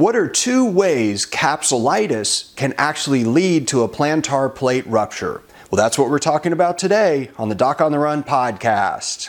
What are two ways capsulitis can actually lead to a plantar plate rupture? Well, that's what we're talking about today on the Doc on the Run podcast.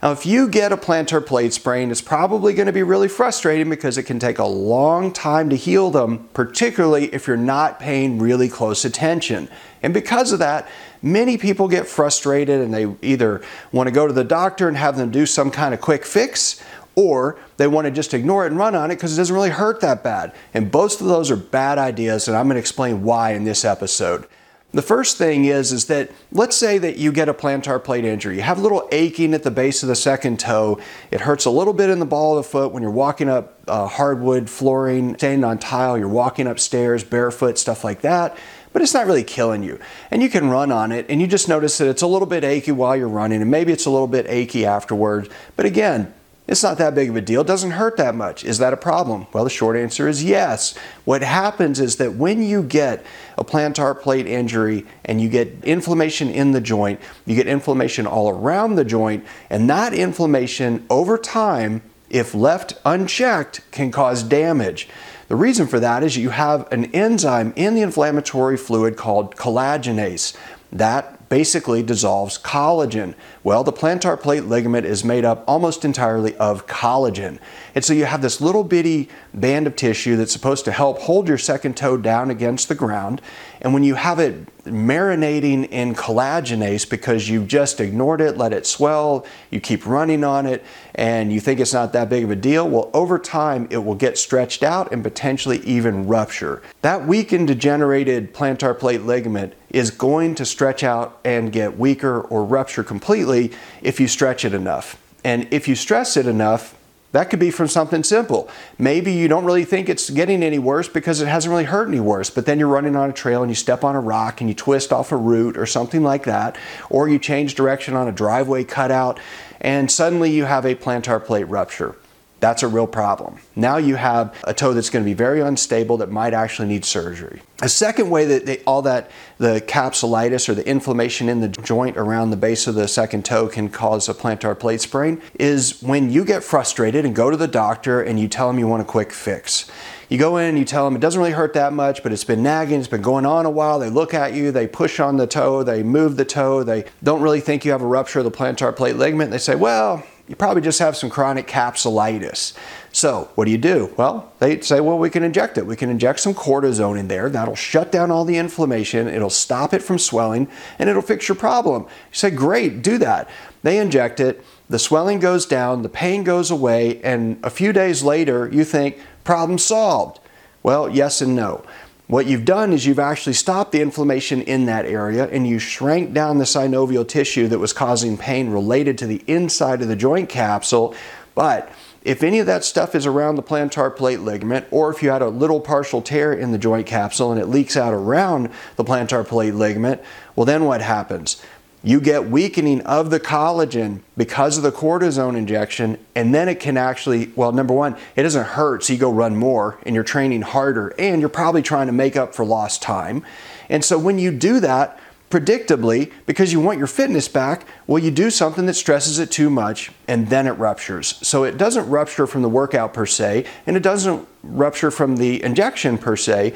Now, if you get a plantar plate sprain, it's probably going to be really frustrating because it can take a long time to heal them, particularly if you're not paying really close attention. And because of that, many people get frustrated and they either want to go to the doctor and have them do some kind of quick fix, or they want to just ignore it and run on it because it doesn't really hurt that bad. And both of those are bad ideas, and I'm going to explain why in this episode. The first thing is that, let's say that you get a plantar plate injury. You have a little aching at the base of the second toe. It hurts a little bit in the ball of the foot when you're walking up hardwood flooring, standing on tile, you're walking upstairs, barefoot, stuff like that. But it's not really killing you. And you can run on it, and you just notice that it's a little bit achy while you're running, and maybe it's a little bit achy afterwards. But again, it's not that big of a deal. It doesn't hurt that much. Is that a problem? Well, the short answer is yes. What happens is that when you get a plantar plate injury and you get inflammation in the joint, you get inflammation all around the joint, and that inflammation over time, if left unchecked, can cause damage. The reason for that is you have an enzyme in the inflammatory fluid called collagenase. That basically dissolves collagen. Well, the plantar plate ligament is made up almost entirely of collagen. And so you have this little bitty band of tissue that's supposed to help hold your second toe down against the ground. And when you have it marinating in collagenase because you've just ignored it, let it swell, you keep running on it, and you think it's not that big of a deal, well, over time, it will get stretched out and potentially even rupture. That weakened, degenerated plantar plate ligament is going to stretch out and get weaker or rupture completely if you stretch it enough. And if you stress it enough, that could be from something simple. Maybe you don't really think it's getting any worse because it hasn't really hurt any worse, but then you're running on a trail and you step on a rock and you twist off a root or something like that, or you change direction on a driveway cutout and suddenly you have a plantar plate rupture. That's a real problem. Now you have a toe that's going to be very unstable that might actually need surgery. A second way that the capsulitis or the inflammation in the joint around the base of the second toe can cause a plantar plate sprain is when you get frustrated and go to the doctor and you tell them you want a quick fix. You go in and you tell them it doesn't really hurt that much, but it's been nagging, it's been going on a while. They look at you, they push on the toe, they move the toe, they don't really think you have a rupture of the plantar plate ligament. They say, well, you probably just have some chronic capsulitis. So what do you do? Well, they say, well, we can inject it. We can inject some cortisone in there. That'll shut down all the inflammation. It'll stop it from swelling and it'll fix your problem. You say, great, do that. They inject it. The swelling goes down, the pain goes away. And a few days later, you think, problem solved. Well, yes and no. What you've done is you've actually stopped the inflammation in that area and you shrank down the synovial tissue that was causing pain related to the inside of the joint capsule. But if any of that stuff is around the plantar plate ligament, or if you had a little partial tear in the joint capsule and it leaks out around the plantar plate ligament, well, then what happens? You get weakening of the collagen because of the cortisone injection, and then it can actually, well, number one, it doesn't hurt, so you go run more and you're training harder and you're probably trying to make up for lost time. And so when you do that, predictably, because you want your fitness back, well, you do something that stresses it too much and then it ruptures. So it doesn't rupture from the workout per se, and it doesn't rupture from the injection per se.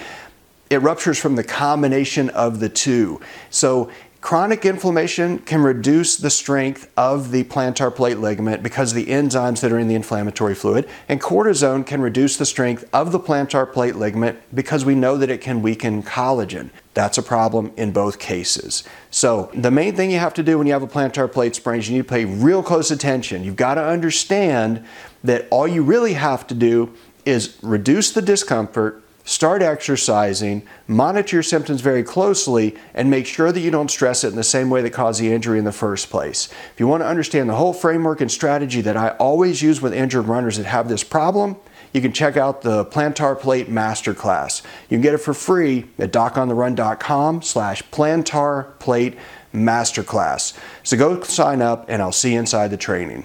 It ruptures from the combination of the two. So chronic inflammation can reduce the strength of the plantar plate ligament because of the enzymes that are in the inflammatory fluid, and cortisone can reduce the strength of the plantar plate ligament because we know that it can weaken collagen. That's a problem in both cases. So the main thing you have to do when you have a plantar plate sprain is you need to pay real close attention. You've got to understand that all you really have to do is reduce the discomfort, start exercising, monitor your symptoms very closely, and make sure that you don't stress it in the same way that caused the injury in the first place. If you want to understand the whole framework and strategy that I always use with injured runners that have this problem, you can check out the Plantar Plate Masterclass. You can get it for free at docontherun.com/Plantar Plate Masterclass. So go sign up and I'll see you inside the training.